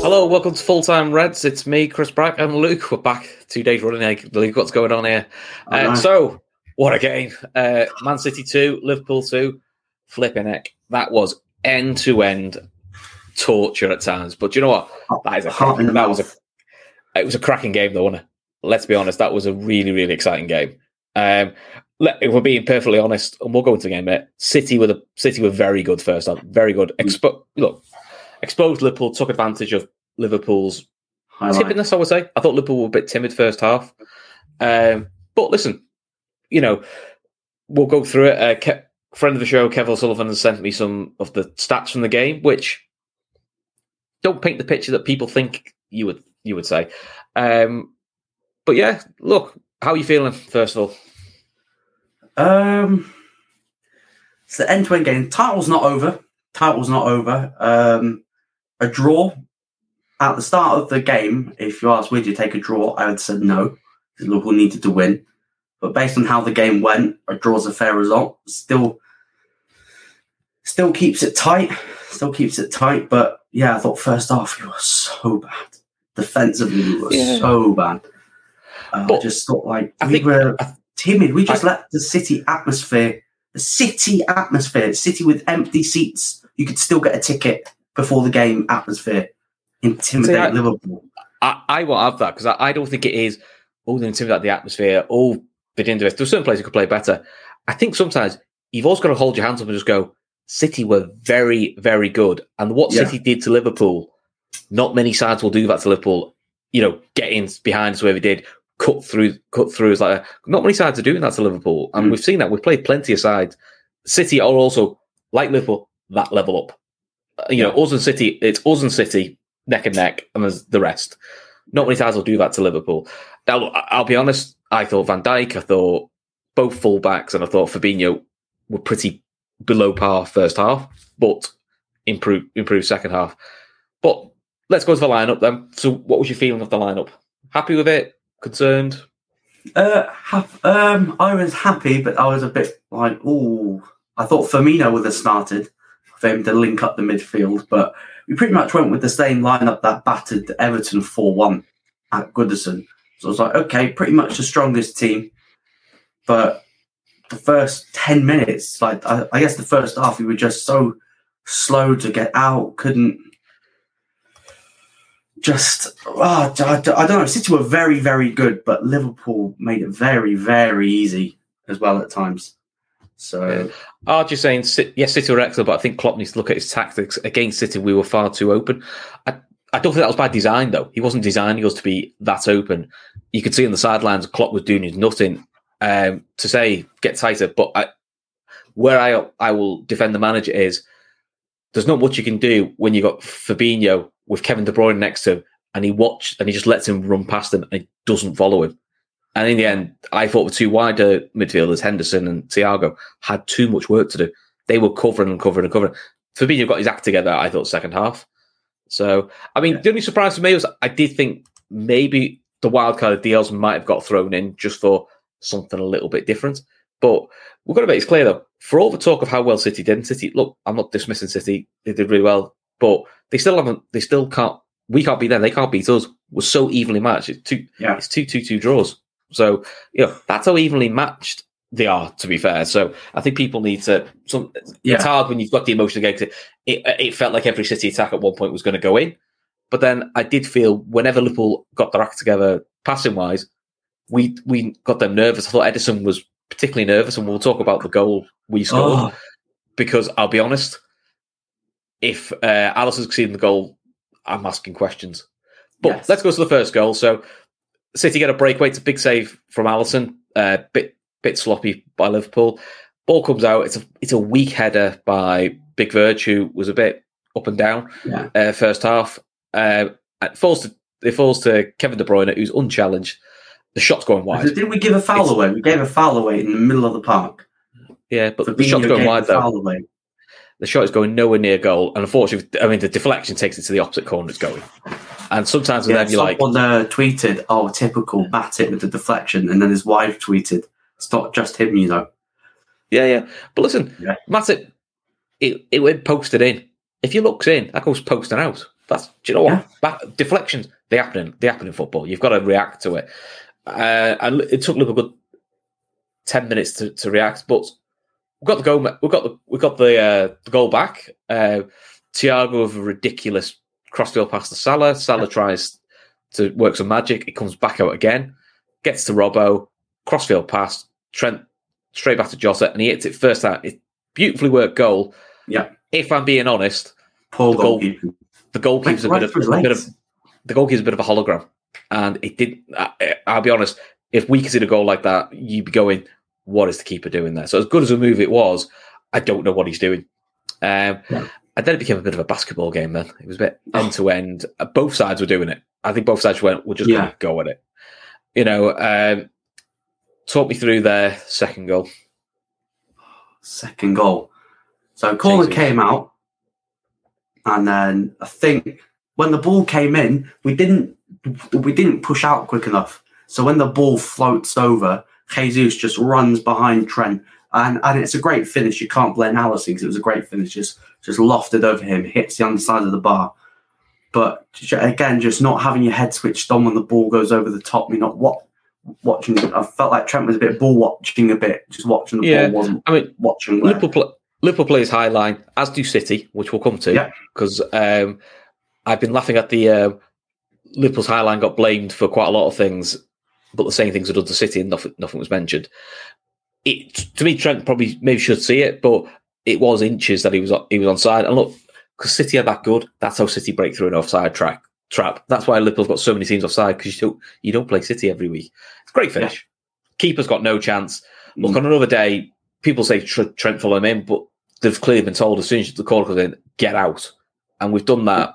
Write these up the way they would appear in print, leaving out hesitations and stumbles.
Hello, welcome to Full Time Reds. It's me, Chris Brack, and Luke. We're back 2 days running. Luke, what's going on here? So, what a game. Man City 2, Liverpool 2, flipping heck. That was end-to-end torture at times. But do you know what? It was a cracking game, though, wasn't it? Let's be honest, that was a really, really exciting game. If we're being perfectly honest, and we'll go into the game, mate, City were very good first half. Very good. Exposed Liverpool, took advantage of Liverpool's tippiness, I would say. I thought Liverpool were a bit timid first half. But listen, we'll go through it. Friend of the show, Kevin Sullivan, has sent me some of the stats from the game, which don't paint the picture that people think you would say. But yeah, look, how are you feeling, first of all? It's the end-to-end game. Title's not over. A draw at the start of the game, if you asked, would you take a draw? I would have said no, because Liverpool needed to win. But based on how the game went, a draw's a fair result. Still keeps it tight. But yeah, I thought first half, you were so bad. Defensively, you were so bad. I just thought we were timid. We just let the city atmosphere, city with empty seats. You could still get a ticket before the game atmosphere. Intimidate Liverpool. I won't have that because I don't think it is, they intimidate the atmosphere, they didn't do it. There's certain players who could play better. I think sometimes you've also got to hold your hands up and just go, City were very, very good. And what City did to Liverpool, not many sides will do that to Liverpool. Getting behind us where they did, cut through is like, not many sides are doing that to Liverpool. And we've seen that. We've played plenty of sides. City are also, like Liverpool, that level up. Us and City, neck and neck, and there's the rest. Not many times will do that to Liverpool. Now, look, I'll be honest, I thought Van Dijk, I thought both fullbacks, and I thought Fabinho were pretty below par first half, but improved second half. But let's go to the lineup then. So, what was your feeling of the lineup? Happy with it? Concerned? I was happy, but I was a bit like, I thought Firmino would have started for him to link up the midfield, but we pretty much went with the same lineup that battered Everton 4-1 at Goodison. So I was like, okay, pretty much the strongest team. But the first 10 minutes, I guess the first half, we were just so slow to get out, couldn't. I don't know. City were very, very good, but Liverpool made it very, very easy as well at times. So, are you saying, yes, City were excellent, but I think Klopp needs to look at his tactics. Against City, we were far too open. I don't think that was by design, though. He wasn't designing us to be that open. You could see on the sidelines, Klopp was doing his nothing to say get tighter. But I will defend the manager is there's not much you can do when you got Fabinho with Kevin De Bruyne next to him, and he just lets him run past him, and he doesn't follow him. And in the end, I thought the two wider midfielders, Henderson and Thiago, had too much work to do. They were covering. Fabinho got his act together, I thought, second half. So, I mean, the only surprise for me was I did think maybe the wildcard of Diaz might have got thrown in just for something a little bit different. But we've got to make it clear, though, for all the talk of how well City did, look, I'm not dismissing City. They did really well. But we can't beat them. They can't beat us. We're so evenly matched. It's 2-2 draws. So, that's how evenly matched they are, to be fair. So I think people need to, it's hard when you've got the emotion again. It felt like every City attack at one point was going to go in. But then I did feel whenever Liverpool got their act together passing wise, we got them nervous. I thought Ederson was particularly nervous, and we'll talk about the goal we scored because I'll be honest, if Alisson's conceding the goal, I'm asking questions. But let's go to the first goal. So City get a breakaway. It's a big save from Alisson. Bit sloppy by Liverpool. Ball comes out. It's a weak header by Big Verge, who was a bit up and down first half. It falls to Kevin De Bruyne, who's unchallenged. The shot's going wide. Didn't we give a foul away? We gave a foul away in the middle of the park. Yeah, but Fabinho, the shot's going wide, though. The shot is going nowhere near goal. And unfortunately, the deflection takes it to the opposite corner it's going. And sometimes with them, you're like... Someone tweeted, oh, typical Matip with the deflection. And then his wife tweeted, it's not just him, you know. Yeah. But listen, Matip, it went posted in. If you looked in, that goes posting out. Do you know what? Deflections, they happen in football. You've got to react to it. And it took Liverpool a good 10 minutes to react, but we got the goal back. Thiago with a ridiculous crossfield pass to Salah. Salah tries to work some magic. It comes back out again, gets to Robbo, crossfield pass. Trent straight back to Jota, and he hits it first out. It's beautifully worked goal. Yeah. If I'm being honest, poor goalkeeper. The goalkeeper's a bit of a hologram. And it did. I'll be honest. If we concede a goal like that, you'd be going, "What is the keeper doing there?" So as good as a move it was, I don't know what he's doing. And then it became a bit of a basketball game. Then it was a bit end to end. Both sides were doing it. I think both sides went, "We're just going to go at it." You know, talk me through their second goal. Second goal. So corner came out, and then I think when the ball came in, we didn't push out quick enough. So when the ball floats over, Jesus just runs behind Trent. And it's a great finish. You can't blame Alisson because it was a great finish. Just lofted over him, hits the underside of the bar. But again, just not having your head switched on when the ball goes over the top. You're not watching. I felt like Trent was a bit ball watching, ball wasn't watching. Liverpool plays high line, as do City, which we'll come to. Because I've been laughing at the... Liverpool's high line got blamed for quite a lot of things, but the same things were done to City and nothing was mentioned. To me, Trent probably maybe should see it, but it was inches that he was onside. And look, because City are that good, that's how City break through an offside trap. That's why Liverpool's got so many teams offside, because you don't play City every week. It's a great finish. Yeah. Keeper's got no chance. Look, on another day, people say Trent follow him in, but they've clearly been told as soon as the corner comes in, get out. And we've done that.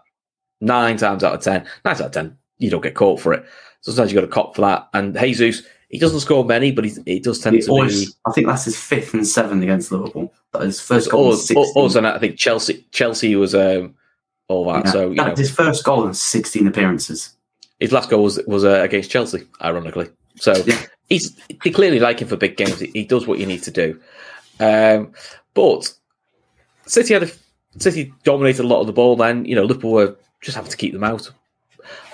9 times out of 10, you don't get caught for it. Sometimes you got to cop for that. And Jesus, he doesn't score many, but he does tend to be... I think that's his 5th and 7th against Liverpool. That is first goal in 16. Also, I think Chelsea was all that. Yeah. So you know, his first goal in 16 appearances. His last goal was against Chelsea, ironically. So they clearly like him for big games. He does what you need to do. But City dominated a lot of the ball then. You know, Liverpool were just having to keep them out.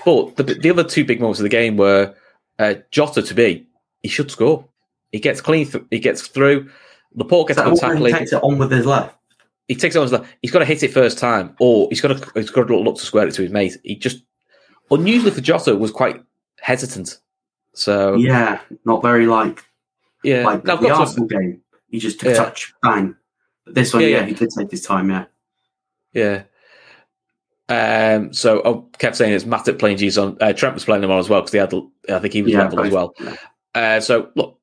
But the other two big moments of the game were Jota to be. He should score. He gets clean. He gets through. Laporte gets tackling. He takes it on with his left. He takes it on his left. He's got to hit it first time, or he's got to look to square it to his mate. He just, unusually for Jota, was quite hesitant. So not very like the Arsenal game. He just took a touch, bang. But this one, he did take his time. Yeah. So I kept saying it's Matip playing Jesus on. Trent was playing him on as well because they had. I think he was level as well. Yeah. So look,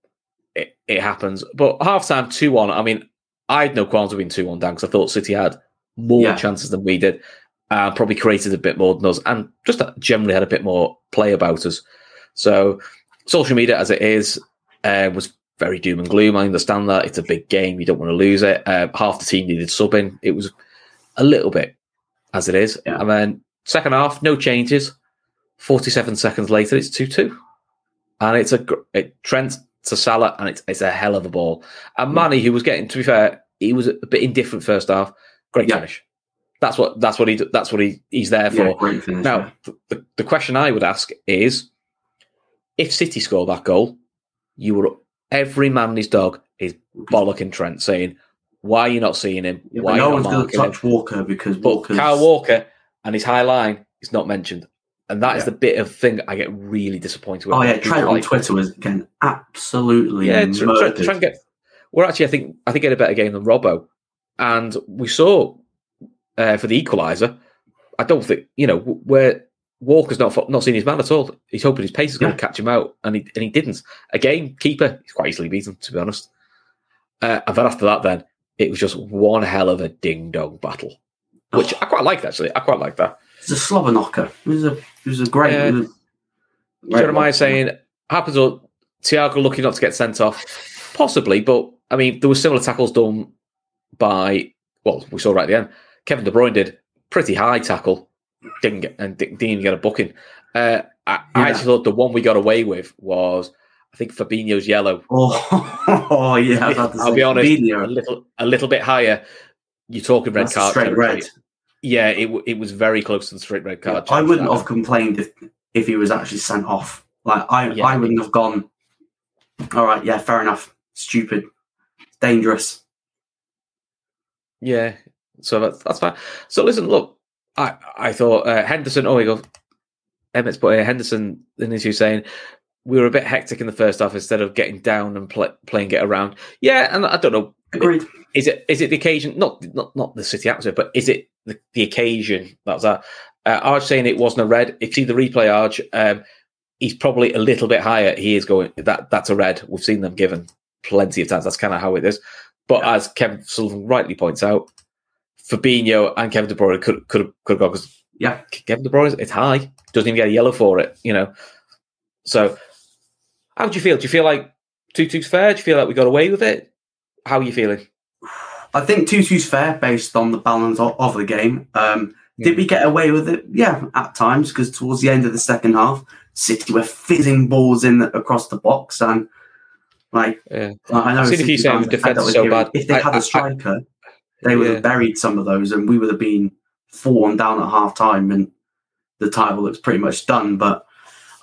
it happens. But half time 2-1. I mean, I had no qualms with being 2-1 down because I thought City had more chances than we did, probably created a bit more than us, and just generally had a bit more play about us. So social media, as it is, was very doom and gloom. I understand that it's a big game; you don't want to lose it. Half the team needed subbing. It was a little bit. As it is. Yeah. And then second half, no changes. 47 seconds later, it's 2-2. And it's Trent to Salah, and it's a hell of a ball. And Manny, who was getting, to be fair, he was a bit indifferent first half. Great finish. That's what he's there for. Great finish, now, the question I would ask is, if City score that goal, you were every man and his dog is bollocking Trent, saying, why are you not seeing him? Why no one's going to touch Walker because Kyle Walker and his high line is not mentioned, and that is the bit of thing I get really disappointed with. Oh yeah, Trent on Twitter was again absolutely murdered. We're actually, I think he had a better game than Robbo, and we saw for the equaliser. I don't think where Walker's not seen his man at all. He's hoping his pace is going to catch him out, and he didn't. Again, keeper, he's quite easily beaten, to be honest. And then after that, then it was just one hell of a ding dong battle, which I quite liked actually. I quite liked that. It's a slobber knocker. It was a great. Great Jeremiah saying happens. Or Thiago lucky not to get sent off, possibly. But I mean, there were similar tackles done by. Well, we saw right at the end. Kevin De Bruyne did pretty high tackle. Didn't even get a booking. I actually thought the one we got away with was, I think, Fabinho's yellow. Oh yeah, I'll be honest, Fabinho. a little bit higher. You're talking red card. Straight red. Yeah, it was very close to the straight red card. I wouldn't have complained if he was actually sent off. Like I wouldn't have gone. All right, yeah, fair enough. Stupid, dangerous. Yeah, so that's fine. So listen, look. I thought Henderson. Oh, we go. Emmett's put here Henderson in his issue saying we were a bit hectic in the first half instead of getting down and playing it around. Yeah, and I don't know. Agreed. Is it the occasion? Not the City atmosphere, but is it the occasion? That was that. Arj saying it wasn't a red. If you see the replay, Arj, he's probably a little bit higher. He is going. That's a red. We've seen them given plenty of times. That's kind of how it is. But as Kevin Sullivan rightly points out, Fabinho and Kevin De Bruyne could have gone because Kevin De Bruyne, it's high, doesn't even get a yellow for it, you know. So, how do you feel? Do you feel like 2-2's fair? Do you feel like we got away with it? How are you feeling? I think 2-2's fair based on the balance of the game. Did we get away with it? Yeah, at times, because towards the end of the second half, City were fizzing balls across the box, and I know it's the defense so bad. If they had a striker. They would have buried some of those, and we would have been 4-1 down at half time, and the title looks pretty much done. But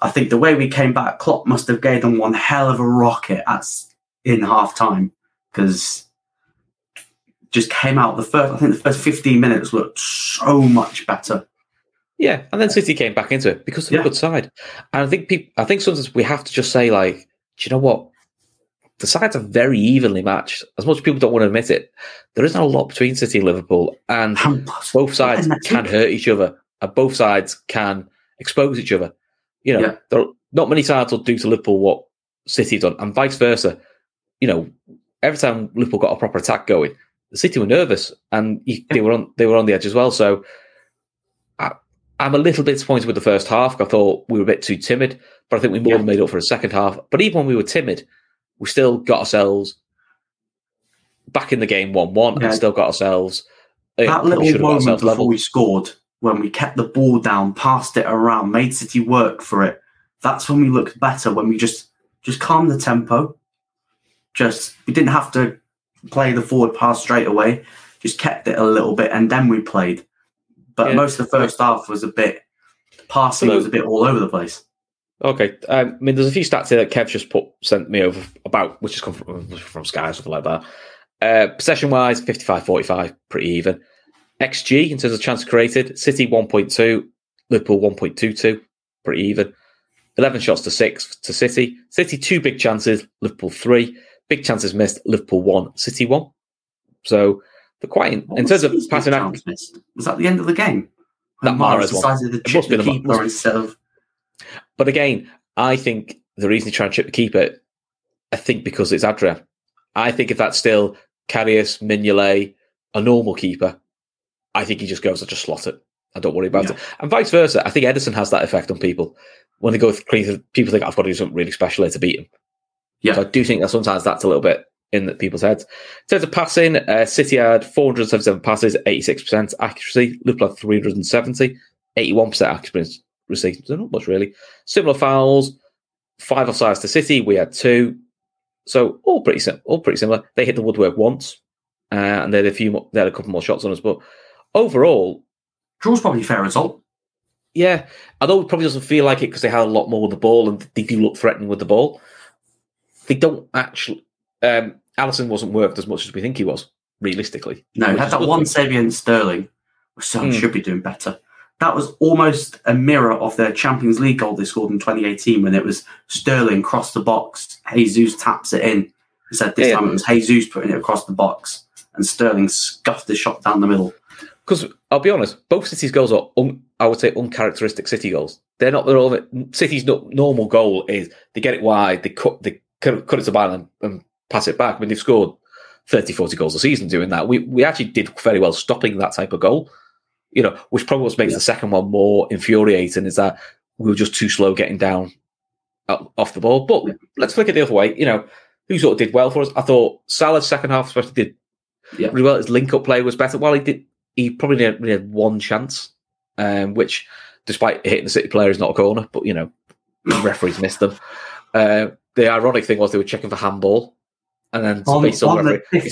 I think the way we came back, Klopp must have gave them one hell of a rocket in half time, because just came out the first 15 minutes looked so much better. Yeah, and then City came back into it because they're a good side, and I think sometimes we have to just say, like, do you know what? The sides are very evenly matched. As much as people don't want to admit it, there isn't a lot between City and Liverpool, and both sides can hurt each other, and both sides can expose each other. You know, there are not many sides will do to Liverpool what City done, and vice versa. You know, every time Liverpool got a proper attack going, the City were nervous, and they were on the edge as well. So I'm a little bit disappointed with the first half. I thought we were a bit too timid, but I think we more than made up for a second half. But even when we were timid, we still got ourselves back in the game 1-1 and still got ourselves... That little moment before we scored, when we kept the ball down, passed it around, made City work for it, that's when we looked better, when we just calmed the tempo. We didn't have to play the forward pass straight away, just kept it a little bit, and then we played. But most of the first half was a bit... Passing was a bit all over the place. Okay, I mean, there's a few stats here that Kev just sent me over about, which has come from Sky or something like that. Possession-wise, 55-45, pretty even. XG, in terms of chance created, City 1.2, Liverpool 1.22, pretty even. 11 shots to 6 to City. City 2 big chances, Liverpool 3. Big chances missed, Liverpool 1, City 1. So, they're quite... in terms of passing out... Was that the end of the game? That Mahrez one. It must be the keeper instead of... But again, I think the reason he's trying to chip the keeper, I think because it's Adrian. I think if that's still Karius, Mignolet, a normal keeper, I think he just goes, I just slot it. I don't worry about it. And vice versa. I think Ederson has that effect on people. When they go clean, people think, I've got to do something really special here to beat him. Yeah. So I do think that sometimes that's a little bit in people's heads. In terms of passing, City had 477 passes, 86% accuracy. Liverpool had 370, 81% accuracy. Received not much really. Similar fouls, 5 offsides to City. We had 2, so all pretty similar. They hit the woodwork once, and they had a couple more shots on us. But overall, draw's probably a fair result. Yeah, although it probably doesn't feel like it because they had a lot more with the ball and they do look threatening with the ball. They don't actually. Alisson wasn't worked as much as we think he was. Realistically, no. He had that one save against Sterling, so should be doing better. That was almost a mirror of their Champions League goal they scored in 2018 when it was Sterling crossed the box, Jesus taps it in. He said this time it was Jesus putting it across the box and Sterling scuffed the shot down the middle. Because, I'll be honest, both City's goals are I would say, uncharacteristic City goals. They're not their own. City's normal goal is they get it wide, they cut it to Bayern and pass it back. I mean, they've scored 30, 40 goals a season doing that. We actually did very well stopping that type of goal, you know, which probably what makes the second one more infuriating is that we were just too slow getting down off the ball. But let's look at the other way. You know, who sort of did well for us? I thought Salah's second half especially did really well. His link-up play was better. While he probably only had one chance, which, despite hitting the City player, is not a corner. But, you know, referees missed them. The ironic thing was they were checking for handball, and then based on referee,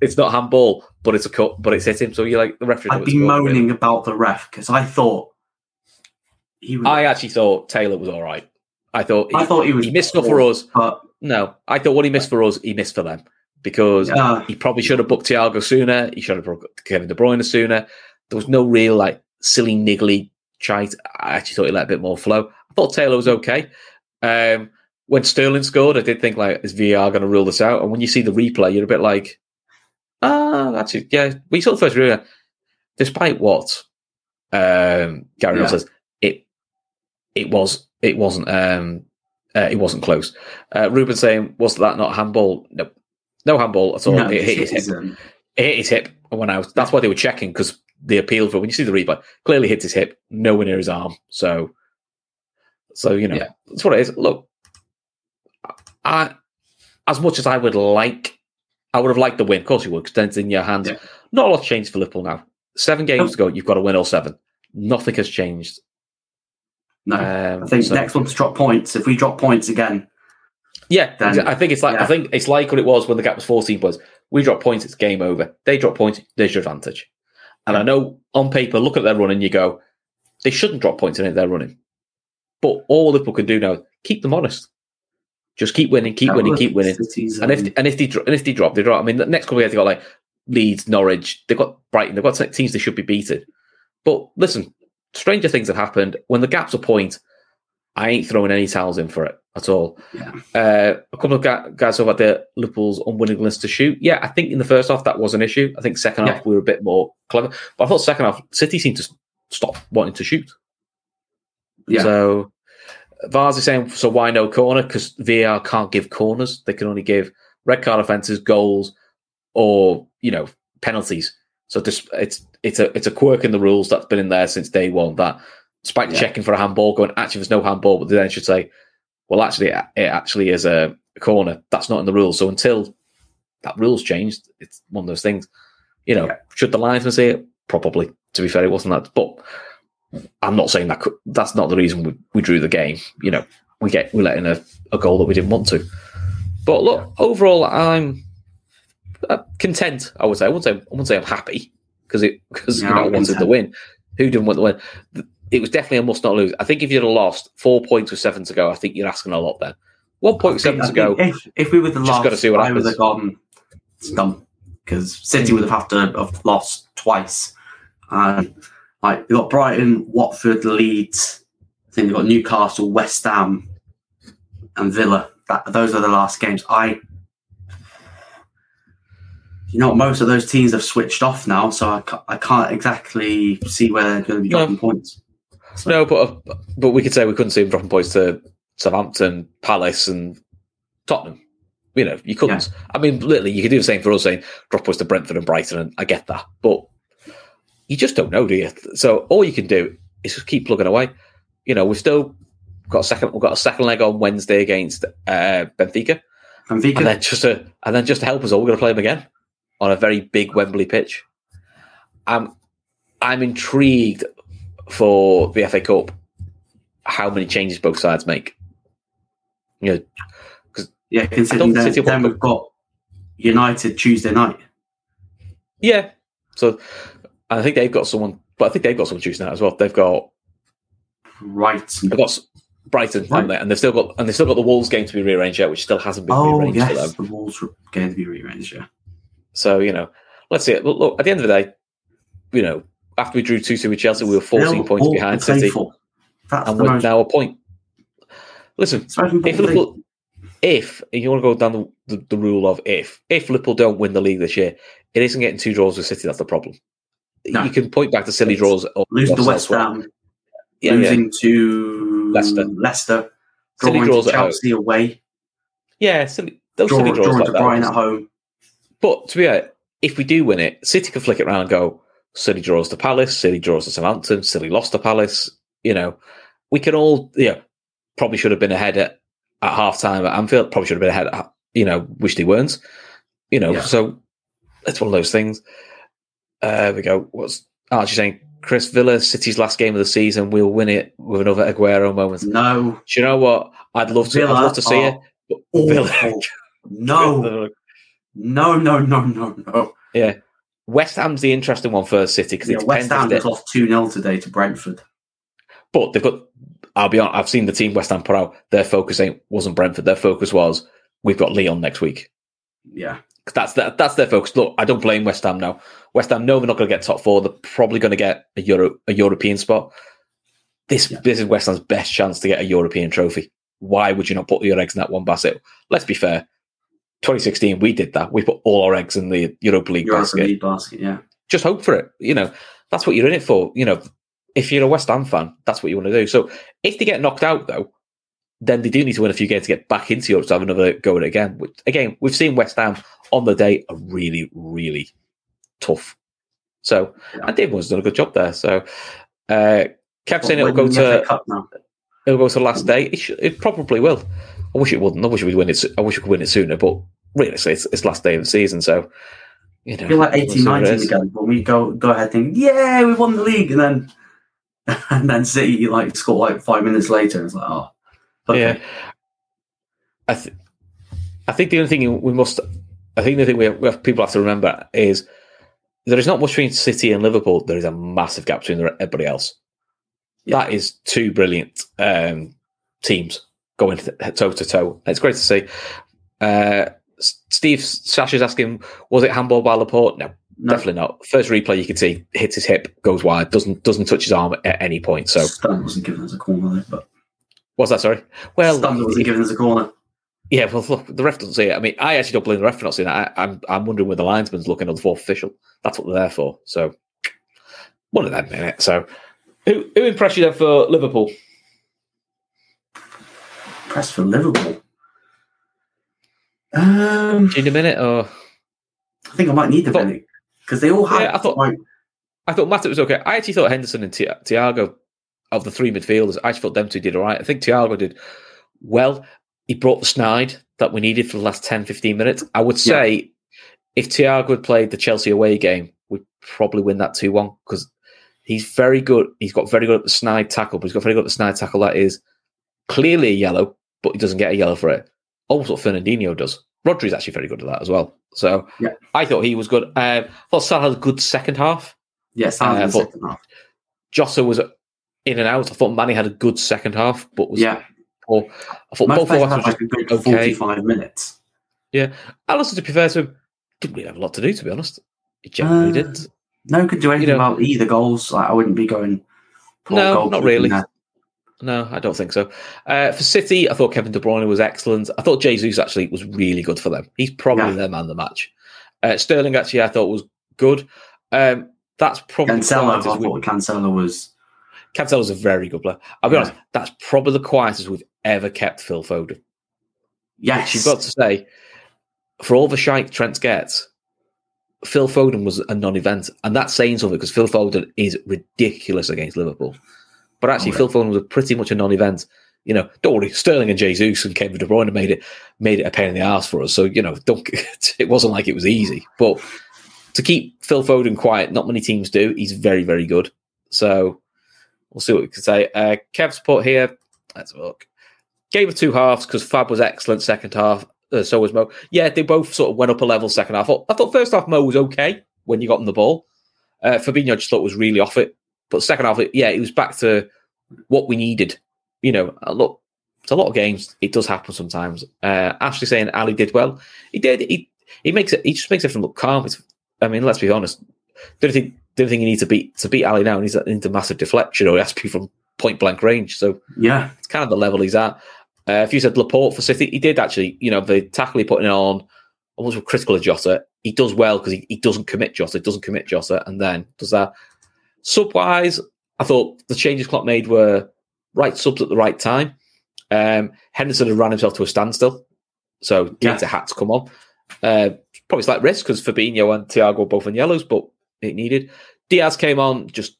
it's not handball, but it's a cut, but it's hitting. So you're like the referee. I'd be moaning about the ref because I thought he was. I actually thought Taylor was all right. I thought he was. He missed stuff for us, but no, I thought what he missed for us, he missed for them because he probably should have booked Thiago sooner. He should have booked Kevin De Bruyne sooner. There was no real like silly niggly chite. I actually thought he let a bit more flow. I thought Taylor was okay. When Sterling scored, I did think, like, is VAR going to rule this out? And when you see the replay, you're a bit like, actually, yeah. We saw the first replay. Despite what Gary Hill says, it wasn't close. Ruben saying, was that not handball? No handball at all. No, it hit his hip. It hit his hip. That's why they were checking, because the appeal for when you see the replay clearly hit his hip, nowhere near his arm. So you know, that's what it is. Look, as much as I would have liked the win. Of course you would, because then it's in your hands. Yeah. Not a lot changed for Liverpool now. 7 games to go, you've got to win all 7. Nothing has changed. No, I think next one's drop points. If we drop points again, then, I think it's like what it was when the gap was 14 points. We drop points, it's game over. They drop points, there's your advantage. And I know on paper, look at their running, you go, they shouldn't drop points in their running. But all Liverpool can do now, keep them honest. Just keep winning, keep winning. And if they drop, they drop. I mean, the next couple of years, they've got like Leeds, Norwich, they've got Brighton, they've got teams they should be beating. But listen, stranger things have happened. When the gap's a point, I ain't throwing any towels in for it at all. Yeah. A couple of guys talk about the Liverpool's unwillingness to shoot. Yeah, I think in the first half, that was an issue. I think second half, we were a bit more clever. But I thought second half, City seemed to stop wanting to shoot. Yeah. So Vaz is saying, so why no corner? Because VAR can't give corners. They can only give red card offences, goals, or, you know, penalties. So it's a quirk in the rules that's been in there since day one, that despite checking for a handball, going, actually, there's no handball, but they then should say, well, actually, it actually is a corner. That's not in the rules. So until that rule's changed, it's one of those things. You know, should the linesman see it? Probably. To be fair, it wasn't that. But I'm not saying that that's not the reason we drew the game. You know, we let in a goal that we didn't want to. But look, overall, I'm content. I would say I wouldn't say I'm happy because I wanted the win. Who didn't want the win? It was definitely a must not lose. I think if you'd have lost 4 points with 7 to go, I think you're asking a lot. Then 1.7 to go. If we were the last, I would have gone. It's done because City would have had to have lost twice. Like, they've got Brighton, Watford, Leeds. I think they've got Newcastle, West Ham, and Villa. Those are the last games. Most of those teams have switched off now, so I can't exactly see where they're going to be dropping points. So. No, but we could say we couldn't see them dropping points to Southampton, Palace, and Tottenham. You know, you couldn't. Yeah. I mean, literally, you could do the same for us, saying drop points to Brentford and Brighton, and I get that, but you just don't know, do you? So all you can do is just keep plugging away. You know, we've still got a second leg on Wednesday against Benfica, and then just to help us all, we're going to play them again on a very big Wembley pitch. I'm intrigued for the FA Cup how many changes both sides make. You know, considering then we've got United Tuesday night. Yeah, so. And I think they've got someone, but I think they've got someone Tuesday night as well. They've got Brighton. They've got Brighton, haven't they? And they've still got the Wolves game to be rearranged yet, which still hasn't been rearranged. Oh yes, the Wolves game to be rearranged. Yeah. So you know, let's see it. Look, at the end of the day, you know, after we drew 2-2 with Chelsea, we were 14 points behind City, and we're now a point. Listen, if you want to go down the rule of if Liverpool don't win the league this year, it isn't getting 2 draws with City. That's the problem. you can point back to silly draws. Losing to West Ham, losing to Leicester, drawing to Chelsea away. Yeah, those silly draws like that. Drawing to Brighton at home. But to be fair, if we do win it, City can flick it around and go, silly draws to Palace, silly draws to Southampton, silly loss to Palace. You know, we can all, probably should have been ahead at half-time at Anfield, probably should have been ahead at, wish they weren't. So it's one of those things. We go, what's Archie saying? Chris, Villa, City's last game of the season, we'll win it with another Aguero moment. No. Do you know what? I'd love to see it. But Villa. No. No. Yeah. West Ham's the interesting one for City because West Ham has lost 2-0 today to Brentford. But they've got, I'll be honest, I've seen the team West Ham put out. Their focus wasn't Brentford. Their focus was, we've got Lyon next week. Yeah. That's their focus. Look, I don't blame West Ham now. West Ham know they're not going to get top four. They're probably going to get a European spot. This is West Ham's best chance to get a European trophy. Why would you not put your eggs in that one basket? Let's be fair. 2016, we did that. We put all our eggs in the Europa League basket, yeah. Just hope for it. That's what you're in it for. If you're a West Ham fan, that's what you want to do. So if they get knocked out, though, then they do need to win a few games to get back into Europe to have another go at it again. Again, we've seen West Ham on the day are really, really tough. So, and Dave Moore's done a good job there. So, Kev saying it'll go to the last day. It probably will. I wish it wouldn't. I wish we'd win it. I wish we could win it sooner. But realistically, it's last day of the season. So, I feel like 18-19 again. When we go ahead, thinking, yeah, we won the league, and then City score 5 minutes later. It's like, oh. Okay. Yeah, I think the only thing we have people have to remember is there is not much between City and Liverpool. There is a massive gap between everybody else. Yeah. That is two brilliant teams going toe to toe. It's great to see. Steve Sash is asking, was it handball by Laporte? No, definitely not. First replay, you can see hits his hip, goes wide, doesn't touch his arm at any point. So Stan wasn't given us a corner there, but. What's that, sorry? Well, Standard wasn't giving us a corner. Yeah, well, look, the ref doesn't see it. I mean, I actually don't blame the ref for not seeing that. I'm wondering where the linesman's looking on the fourth official. That's what they're there for. So, one of them, innit? So, who impressed you then for Liverpool? Impressed for Liverpool? Do you need a minute, or...? I think I might need a minute. Because they all had... Yeah, I thought Matip was okay. I actually thought Henderson and Thiago... Of the three midfielders, I just thought them two did all right. I think Thiago did well. He brought the snide that we needed for the last 10, 15 minutes. I would say if Thiago had played the Chelsea away game, we'd probably win that 2-1 because he's very good. He's got very good at the snide tackle, but he's got very good at the snide tackle that is clearly a yellow, but he doesn't get a yellow for it. Almost what Fernandinho does. Rodri's actually very good at that as well. So I thought he was good. I thought Salah had a good second half. Yes, Salah had a second half. Jota was... in and out. I thought Manny had a good second half, but was poor. I thought both of us were good 45 minutes. Yeah. Alisson, to be fair to him, didn't really have a lot to do, to be honest. He generally didn't. No, could do anything about either goals. I wouldn't be going poor goals. No, not really. No, I don't think so. For City, I thought Kevin De Bruyne was excellent. I thought Jesus actually was really good for them. He's probably their man of the match. Sterling, actually, I thought was good. That's probably... Cancelo was... Cancelo's a very good player. I'll be honest, that's probably the quietest we've ever kept Phil Foden. Yes. Which you've got to say, for all the shite Trent gets, Phil Foden was a non-event. And that's saying something because Phil Foden is ridiculous against Liverpool. But actually, Phil Foden was pretty much a non-event. Don't worry, Sterling and Jesus and Kevin De Bruyne made it a pain in the arse for us. So, it wasn't like it was easy. But to keep Phil Foden quiet, not many teams do. He's very, very good. So... we'll see what we can say. Kev's put here. Let's look. Game of two halves because Fab was excellent second half. So was Mo. Yeah, they both sort of went up a level second half. I thought first half Mo was okay when you got on the ball. Fabinho I just thought was really off it. But second half, it was back to what we needed. Look, it's a lot of games. It does happen sometimes. Ashley saying Ali did well. He did. He just makes everything look calm. Let's be honest. Don't think you need to beat Ali now, and he's into massive deflection, or he has to be from point blank range. So it's kind of the level he's at. If you said Laporte for City, he did actually. The tackle he put in on I was critical of Jota. He does well because he doesn't commit Jota. And then does that. Sub-wise, I thought the changes Klopp made were right subs at the right time. Henderson had ran himself to a standstill, so Diaz had to come on. Probably slight risk because Fabinho and Thiago were both on yellows, but it needed. Diaz came on, just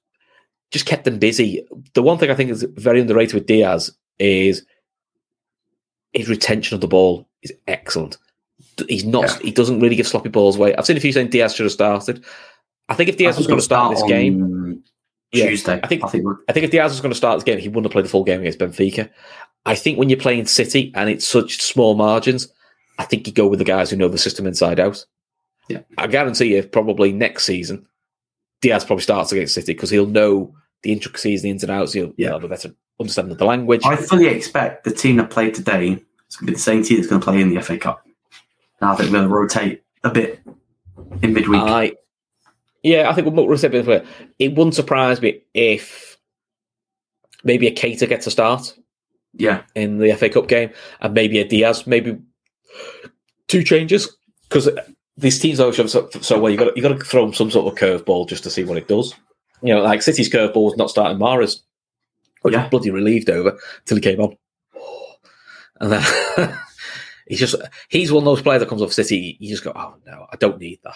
kept them busy. The one thing I think is very underrated with Diaz is his retention of the ball is excellent. He's not. Yeah. He doesn't really give sloppy balls away. I've seen a few saying Diaz should have started. I think if Diaz was going to start this game, Tuesday. I think if Diaz was going to start this game, he wouldn't have played the full game against Benfica. I think when you're playing City and it's such small margins, I think you go with the guys who know the system inside out. Yeah, I guarantee you, probably next season, Diaz probably starts against City because he'll know the intricacies, the ins and outs. He'll have a better understanding of the language. I fully expect the team that played today is going to be the same team that's going to play in the FA Cup. Now I think we'll rotate a bit in midweek. I think we'll rotate a bit. It wouldn't surprise me if maybe a Keita gets a start in the FA Cup game and maybe a Diaz, maybe two changes because these teams always have so well. You've got to throw them some sort of curveball just to see what it does. You know, like City's curveball was not starting Mahrez, which was bloody relieved over till he came on. And then... He's one of those players that comes off City. You just go, oh no, I don't need that.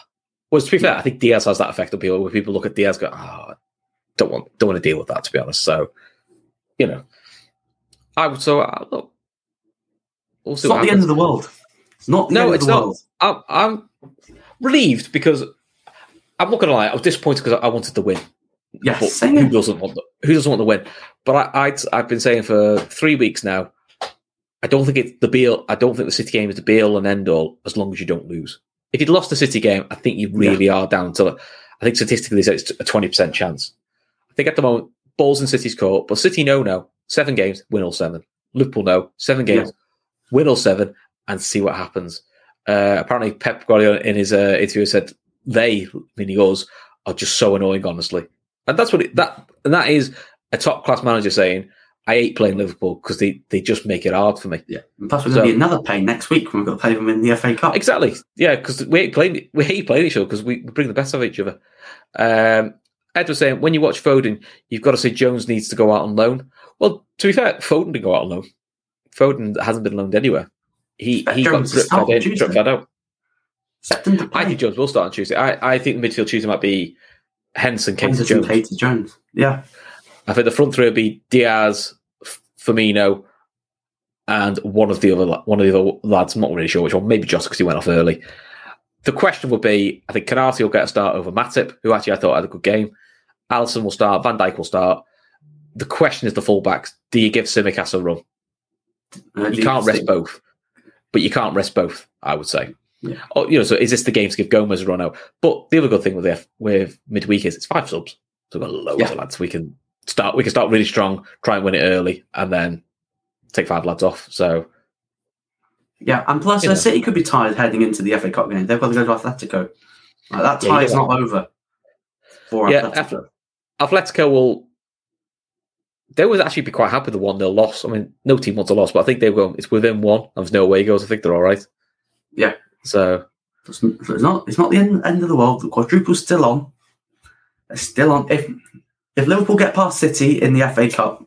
Whereas to be fair, I think Diaz has that effect on people where people look at Diaz and go, oh, don't want to deal with that, to be honest. So, you know, it's not the end of the world. It's not the end of the world. I'm relieved because I'm not going to lie. I was disappointed because I wanted to win. Yeah, who doesn't want to win? But I've been saying for 3 weeks now. I don't think it's the be-all. I don't think the City game is the be-all and end-all as long as you don't lose. If you'd lost the City game, I think you really are down to... I think statistically it's a 20% chance. I think at the moment, balls in City's court, but City now. 7 games, win all 7. Liverpool no. 7 games, win all 7 and see what happens. Apparently Pep Guardiola in his interview said they, meaning us, are just so annoying, honestly. And that's what that is a top-class manager saying... I hate playing Liverpool because they just make it hard for me. Yeah, and plus we're going to be another pain next week when we've got to play them in the FA Cup. Exactly. Yeah, because we hate playing each other because we bring the best out of each other. Ed was saying when you watch Foden, you've got to say Jones needs to go out on loan. Well, to be fair, Foden didn't go out on loan. Foden hasn't been loaned anywhere. He got dripped out. I think Jones will start on Tuesday. I think the midfield Tuesday might be Henderson, Keita, Jones. Yeah. I think the front three would be Diaz, Firmino, and one of the other lads. I'm not really sure which one. Maybe Jota because he went off early. The question would be, I think Canati will get a start over Matip, who actually I thought had a good game. Alisson will start. Van Dijk will start. The question is the fullbacks. Do you give Tsimikas a run? You can't rest both. But you can't rest both, I would say. Yeah. Or, you know, so is this the game to give Gomez a run out? But the other good thing with midweek is it's 5 subs. So we've got loads of lads we can... We can start really strong, try and win it early, and then take 5 lads off. So, yeah, and plus, City could be tired heading into the FA Cup game. They've got to go to Atletico. Like, that tie is not over for Atletico. Atletico will. They would actually be quite happy with the 1-0 loss. I mean, no team wants a loss, but I think they will. It's within one. There's no away goals. I think they're all right. Yeah. So it's not the end of the world. The quadruple's still on. It's still on. If Liverpool get past City in the FA Cup,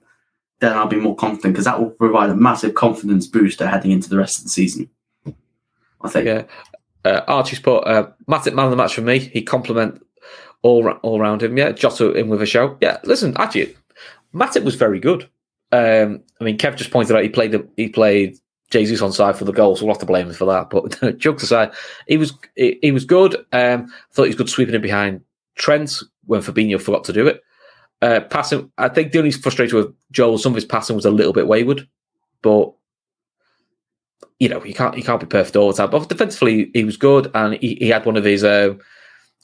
then I'll be more confident because that will provide a massive confidence booster heading into the rest of the season, I think. Yeah. Archie's put Matip man of the match for me. He compliment all around him. Yeah, Jota in with a show. Yeah, listen, actually, Matip was very good. I mean, Kev just pointed out he played Jesus onside for the goal, so we'll have to blame him for that. But jokes aside, he was good. Thought he was good sweeping in behind Trent when Fabinho forgot to do it. Passing, I think the only frustration with Joel was some of his passing was a little bit wayward, but you know you can't be perfect all the time. But defensively, he was good, and he had one of his Lord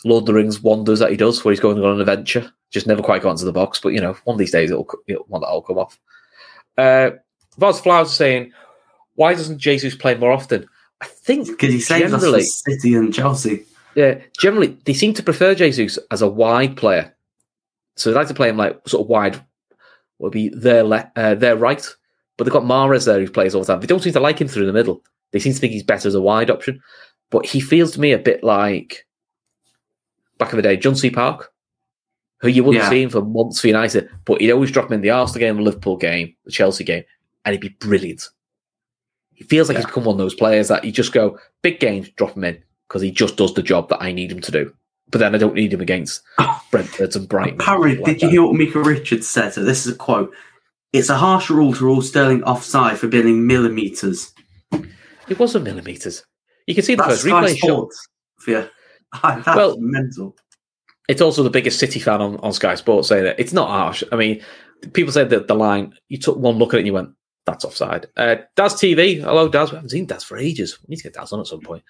of the Rings wanders that he does, where he's going on an adventure, just never quite got into the box. But you know, one of these days that'll come off. Vaz Flowers saying, "Why doesn't Jesus play more often?" I think because he saves us for City and Chelsea. Yeah, generally they seem to prefer Jesus as a wide player. So they like to play him like sort of wide, would be their right, but they've got Mahrez there who plays all the time. They don't seem to like him through the middle. They seem to think he's better as a wide option. But he feels to me a bit like, back in the day, John C. Park, who you wouldn't see him for months for United, but he'd always drop him in the Arsenal game, the Liverpool game, the Chelsea game, and he'd be brilliant. He feels like he's become one of those players that you just go, big games, drop him in, because he just does the job that I need him to do. But then I don't need him against Brentford and Brighton. Apparently, did you hear what Mika Richards said? So this is a quote. It's a harsh rule to rule Sterling offside for billing millimetres. It wasn't millimetres. You can see the first replay shot. Yeah. That's mental. It's also the biggest City fan on Sky Sports saying that it's not harsh. I mean, people said that the line, you took one look at it and you went, that's offside. Daz TV, hello Daz. We haven't seen Daz for ages. We need to get Daz on at some point.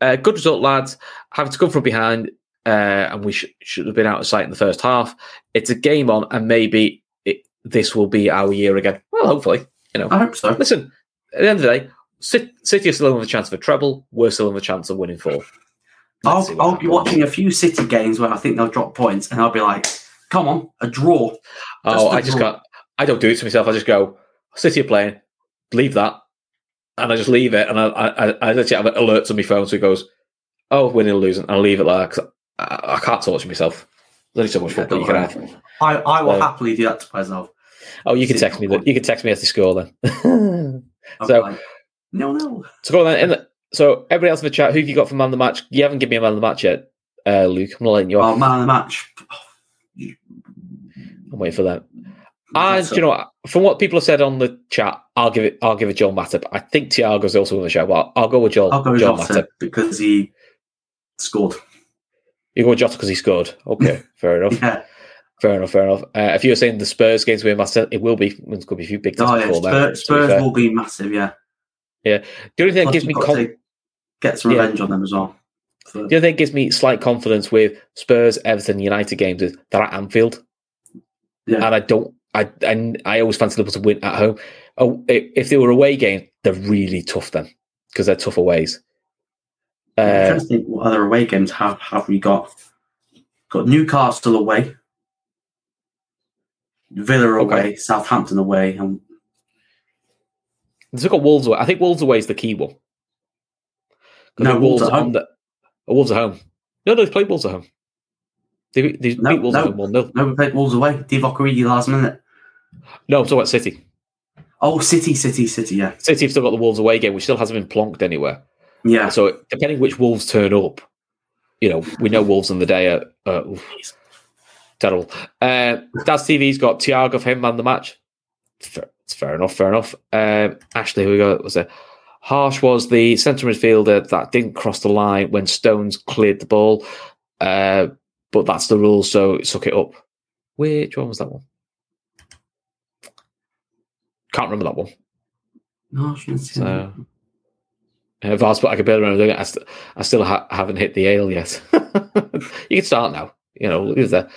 Good result, lads. Having to come from behind, and we should have been out of sight in the first half. It's a game on, and maybe this will be our year again. Well, hopefully. I hope so. Listen, at the end of the day, City are still on the chance of a treble. We're still on the chance of winning four. I'll be watching a few City games where I think they'll drop points, and I'll be like, come on, a draw. I don't do it to myself. I just go, City are playing, leave that. And I just leave it. And I literally have alerts on my phone, so it goes, oh, winning or losing. And I leave it there because I can't torture myself. There's only so much football you can have. I will happily do that to myself. Oh, you can text me. You can text me as they score then. So like, no. So go on then. So everybody else in the chat, who have you got for man of the match? You haven't given me a man of the match yet, Luke. I'm not letting you off. Oh, man of the match. I'm waiting for that. Do you know what? From what people have said on the chat, I'll give it Joel Matip. I think Thiago's also on the show, but I'll go with Joel. I'll go with Joel Matip because he scored. You go with Jota because he scored. Okay, fair enough. Yeah. Fair enough. If you were saying the Spurs games will be massive, it will be. There's going to be a few big games before that. Spurs will be massive, yeah. The only thing that gives me gets revenge on them as well. So. The other thing that gives me slight confidence with Spurs, Everton, United games is they're at Anfield, and I always fancy Liverpool to win at home. Oh, if they were away games, they're really tough then because they're tough aways. I'm trying to think what other away games have we got? Got Newcastle away, Villa away, Southampton away, and they've got Wolves away. I think Wolves away is the key one. No, Wolves at home. Wolves at home. No, they've played Wolves at home. They beat Wolves at home 1-0. No, we played Wolves away. Divock Origi last minute. No, I'm talking about City. Oh, City, yeah. City have still got the Wolves away game, which still hasn't been plonked anywhere. Yeah. So depending which Wolves turn up, we know Wolves on the day are terrible. Daz TV's got Thiago for him, man, the match. It's fair enough. Ashley, who we got was it? Harsh was the centre midfielder that didn't cross the line when Stones cleared the ball, but that's the rule, so it suck it up. Which one was that one? Can't remember that one. No, I shouldn't see that. Vars, but I could barely remember doing it. I still haven't hit the ale yet. You can start now. Look at that.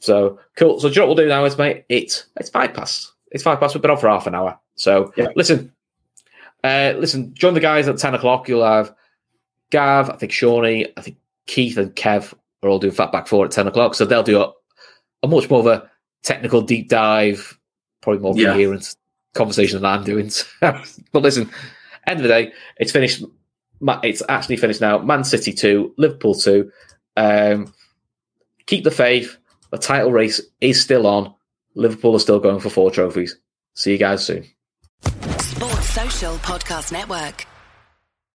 So, cool. So, do you know what we'll do now is, mate? It's 5 past. It's 5 past. We've been on for half an hour. So, listen, join the guys at 10 o'clock. You'll have Gav, I think Shawnee, I think Keith and Kev are all doing Fat Back 4 at 10 o'clock. So, they'll do a much more of a technical deep dive, probably more coherent conversation than I'm doing. But listen, end of the day, it's finished. It's actually finished now. Man City 2, Liverpool 2. Keep the faith. The title race is still on. Liverpool are still going for 4 trophies. See you guys soon. Sports Social Podcast Network.